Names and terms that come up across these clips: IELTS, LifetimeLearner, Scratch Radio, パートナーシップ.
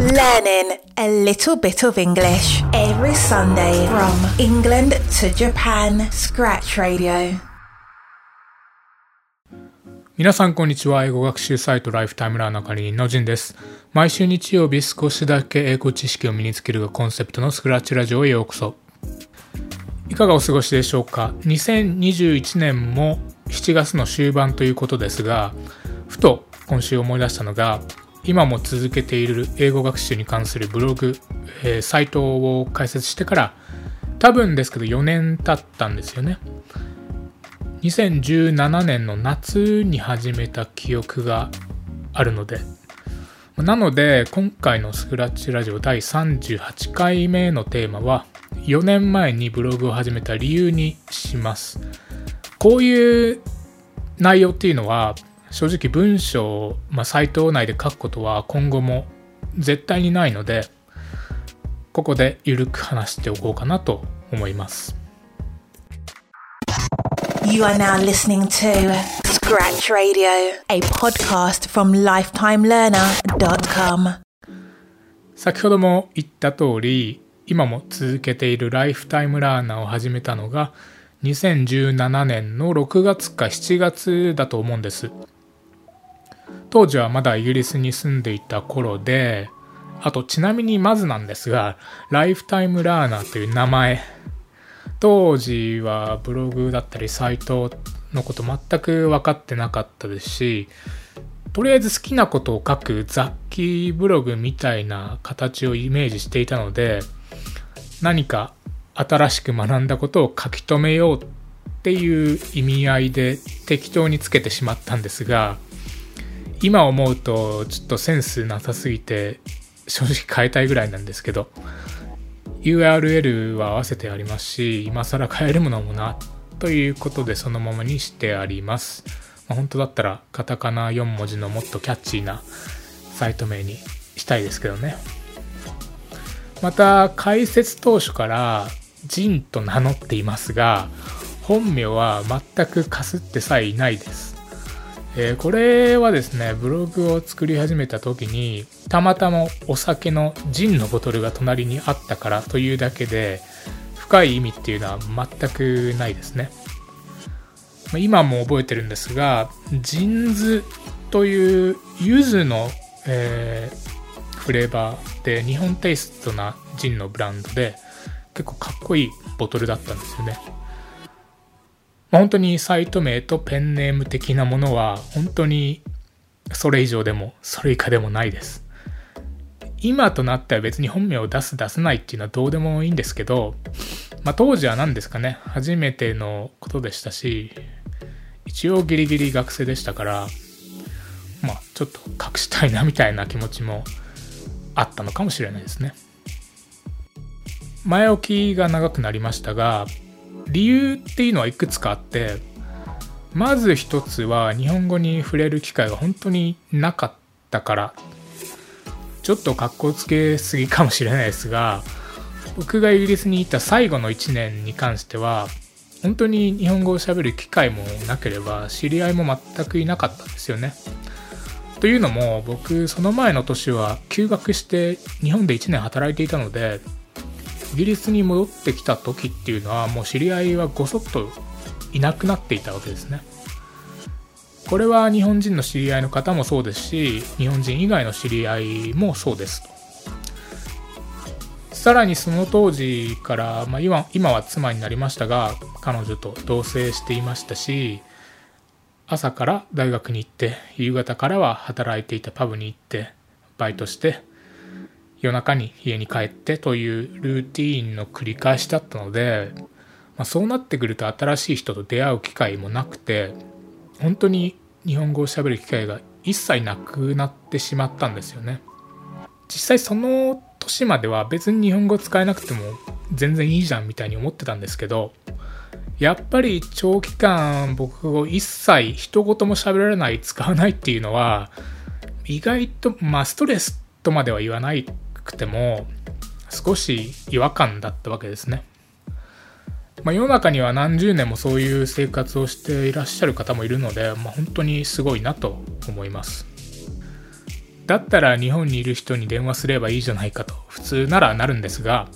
Learning a little bit of English every Sunday from England to Japan. Scratch Radio. 皆さんこんにちは。英語学習サイト LifetimeLearner 管理人のジンです。毎週日曜日少しだけ英語知識を身につけるがコンセプトの Scratch Radio へようこそ。いかがお過ごしでしょうか。2021年も7月の終盤ということですが、ふと今週思い出したのが、今も続けている英語学習に関するブログ、サイトを開設してから多分ですけど4年経ったんですよね。2017年の夏に始めた記憶があるので、なので今回のスクラッチラジオ第38回目のテーマは4年前にブログを始めた理由にします。こういう内容っていうのは正直文章を、サイト内で書くことは今後も絶対にないので、ここでゆるく話しておこうかなと思います。You are now listening to Scratch Radio, a podcast from LifetimeLearner.com. 先ほども言った通り、今も続けているライフタイムラーナーを始めたのが2017年の6月か7月だと思うんです。当時はまだイギリスに住んでいた頃で、あとちなみにまずなんですが、ライフタイムラーナーという名前、当時はブログだったりサイトのこと全く分かってなかったですし、とりあえず好きなことを書く雑記ブログみたいな形をイメージしていたので、何か新しく学んだことを書き留めようっていう意味合いで適当につけてしまったんですが、今思うとちょっとセンスなさすぎて正直変えたいぐらいなんですけど、 URL は合わせてありますし、今更変えるものもなということでそのままにしてあります。本当だったらカタカナ4文字のもっとキャッチーなサイト名にしたいですけどね。また開設当初からジンと名乗っていますが、本名は全くかすってさえいないです。これはですね、ブログを作り始めた時にたまたまお酒のジンのボトルが隣にあったからというだけで、深い意味っていうのは全くないですね。今も覚えてるんですが、ジンズという柚子の、フレーバーで日本テイストなジンのブランドで、結構かっこいいボトルだったんですよね。本当にサイト名とペンネーム的なものは本当にそれ以上でもそれ以下でもないです。今となっては別に本名を出す出さないっていうのはどうでもいいんですけど、当時は何ですかね、初めてのことでしたし、一応ギリギリ学生でしたから、ちょっと隠したいなみたいな気持ちもあったのかもしれないですね。前置きが長くなりましたが、理由っていうのはいくつかあって、まず一つは日本語に触れる機会が本当になかったから。ちょっと格好つけすぎかもしれないですが、僕がイギリスに行った最後の1年に関しては本当に日本語を喋る機会もなければ知り合いも全くいなかったんですよね。というのも僕その前の年は休学して日本で1年働いていたので、イギリスに戻ってきた時っていうのはもう知り合いはごそっといなくなっていたわけですね。これは日本人の知り合いの方もそうですし、日本人以外の知り合いもそうですと。さらにその当時から、今は妻になりましたが、彼女と同棲していましたし、朝から大学に行って、夕方からは働いていたパブに行って、バイトして、夜中に家に帰ってというルーティーンの繰り返しだったので、そうなってくると新しい人と出会う機会もなくて、本当に日本語を喋る機会が一切なくなってしまったんですよね。実際その年までは別に日本語使えなくても全然いいじゃんみたいに思ってたんですけど、やっぱり長期間僕を一切一言も喋らない、使わないっていうのは意外と、ストレスとまでは言わないくても少し違和感だったわけですね。世の中には何十年もそういう生活をしていらっしゃる方もいるので、本当にすごいなと思います。だったら日本にいる人に電話すればいいじゃないかと普通ならなるんですが、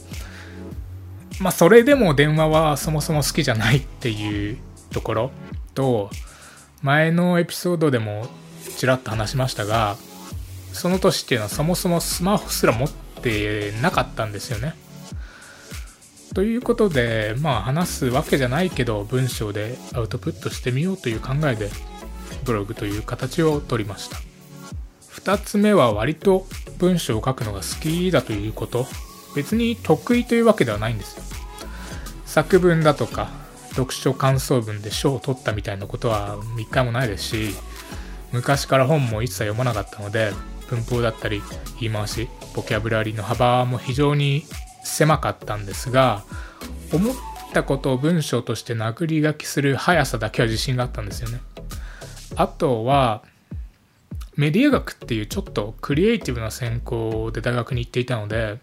まあそれでも電話はそもそも好きじゃないっていうところと、前のエピソードでもちらっと話しましたが、その年っていうのはそもそもスマホすら持ってなかったんですよね。ということで、まあ話すわけじゃないけど文章でアウトプットしてみようという考えでブログという形を取りました。2つ目は割と文章を書くのが好きだということ。別に得意というわけではないんですよ。作文だとか読書感想文で賞を取ったみたいなことは一回もないですし、昔から本も一切読まなかったので文法だったり言い回し、ボキャブラリーの幅も非常に狭かったんですが、思ったことを文章として殴り書きする速さだけは自信があったんですよね。あとはメディア学っていうちょっとクリエイティブな専攻で大学に行っていたので、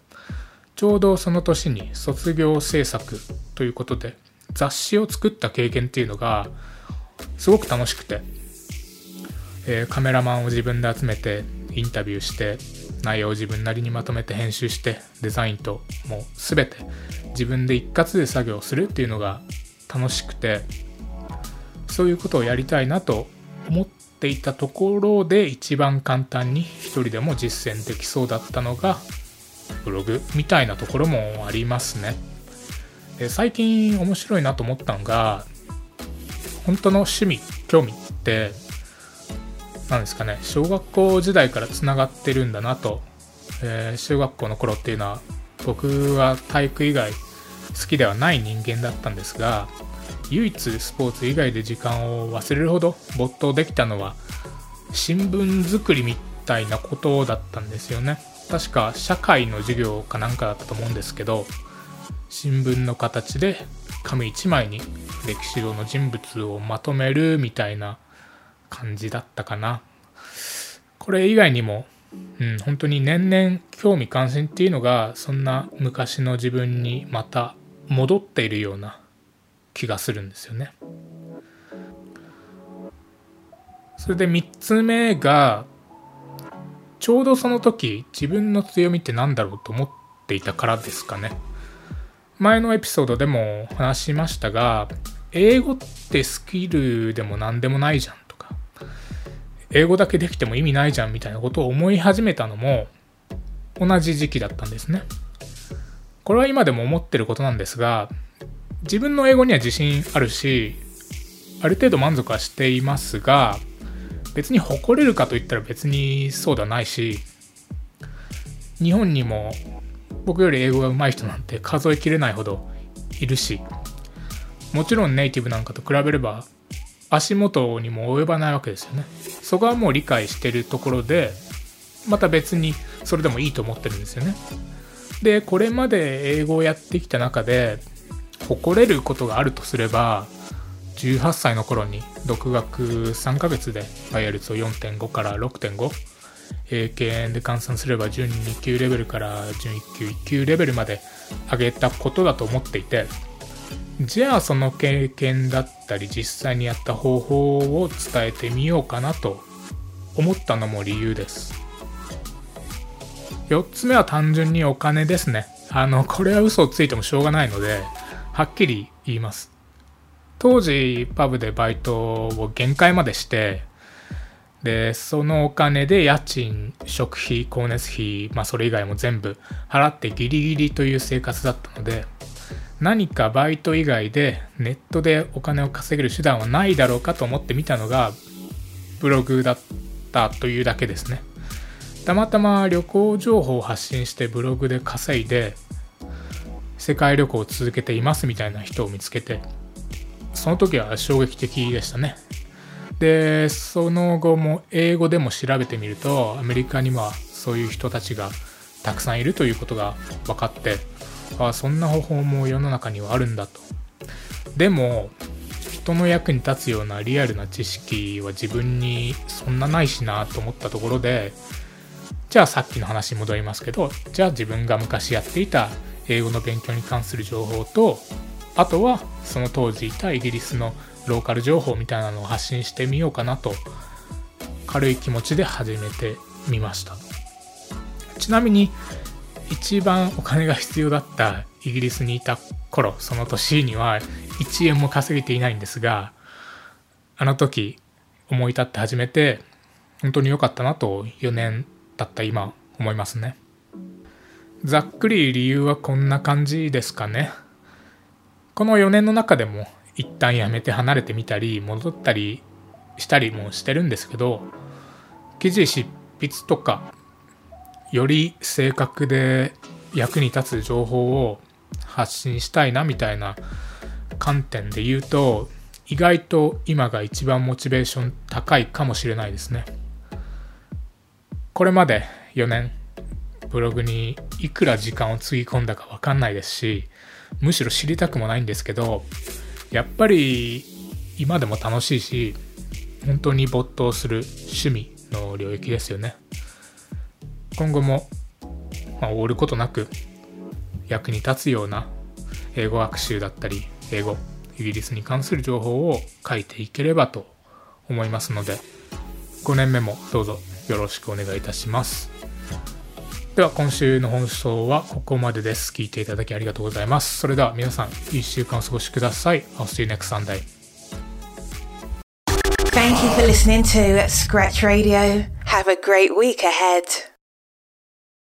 ちょうどその年に卒業制作ということで雑誌を作った経験っていうのがすごく楽しくて、カメラマンを自分で集めてインタビューして内容を自分なりにまとめて編集してデザインともう全て自分で一括で作業するっていうのが楽しくて、そういうことをやりたいなと思っていたところで、一番簡単に一人でも実践できそうだったのがブログみたいなところもありますね。最近面白いなと思ったのが、本当の趣味興味ってなんですかね、小学校時代からつながってるんだなと。小学校の頃っていうのは僕は体育以外好きではない人間だったんですが、唯一スポーツ以外で時間を忘れるほど没頭できたのは新聞作りみたいなことだったんですよね。確か社会の授業かなんかだったと思うんですけど、新聞の形で紙一枚に歴史上の人物をまとめるみたいな感じだったかな。これ以外にも、本当に年々興味関心っていうのがそんな昔の自分にまた戻っているような気がするんですよね。それで3つ目が、ちょうどその時自分の強みってなんだろうと思っていたからですかね。前のエピソードでも話しましたが、英語ってスキルでも何でもないじゃんとか、英語だけできても意味ないじゃんみたいなことを思い始めたのも同じ時期だったんですね。これは今でも思ってることなんですが、自分の英語には自信あるし、ある程度満足はしていますが、別に誇れるかといったら別にそうではないし、日本にも僕より英語が上手い人なんて数えきれないほどいるし、もちろんネイティブなんかと比べれば足元にも及ばないわけですよね。そこはもう理解してるところで、また別にそれでもいいと思ってるんですよね。で、これまで英語をやってきた中で誇れることがあるとすれば、18歳の頃に独学3ヶ月でIELTSを 4.5 から 6.5、英検で換算すれば準2級レベルから準1級1級レベルまで上げたことだと思っていて、じゃあその経験だったり実際にやった方法を伝えてみようかなと思ったのも理由です。4つ目は単純にお金ですね。これは嘘をついてもしょうがないのではっきり言います。当時パブでバイトを限界までして、でそのお金で家賃、食費、光熱費、それ以外も全部払ってギリギリという生活だったので、何かバイト以外でネットでお金を稼げる手段はないだろうかと思ってみたのがブログだったというだけですね。たまたま旅行情報を発信してブログで稼いで世界旅行を続けていますみたいな人を見つけて、その時は衝撃的でしたね。でその後も英語でも調べてみると、アメリカにはそういう人たちがたくさんいるということが分かって、あ、そんな方法も世の中にはあるんだと。でも人の役に立つようなリアルな知識は自分にそんなないしなと思ったところで、じゃあさっきの話に戻りますけど、じゃあ自分が昔やっていた英語の勉強に関する情報と、あとはその当時いたイギリスのローカル情報みたいなのを発信してみようかなと軽い気持ちで始めてみました。ちなみに一番お金が必要だったイギリスにいた頃、その年には1円も稼げていないんですが、あの時思い立って始めて本当に良かったなと4年経った今思いますね。ざっくり理由はこんな感じですかね。この4年の中でも一旦やめて離れてみたり戻ったりしたりもしてるんですけど、記事執筆とかより正確で役に立つ情報を発信したいなみたいな観点で言うと、意外と今が一番モチベーション高いかもしれないですね。これまで4年ブログにいくら時間をつぎ込んだか分かんないですし、むしろ知りたくもないんですけど、やっぱり今でも楽しいし本当に没頭する趣味の領域ですよね。今後もおごることなく役に立つような英語学習だったり英語イギリスに関する情報を書いていければと思いますので、5年目もどうぞよろしくお願いいたします。では今週の放送はここまでです。聞いていただきありがとうございます。それでは皆さん1週間お過ごしください。 I'll see you next Sunday. Thank you for listening to Scratch Radio. Have a great week ahead.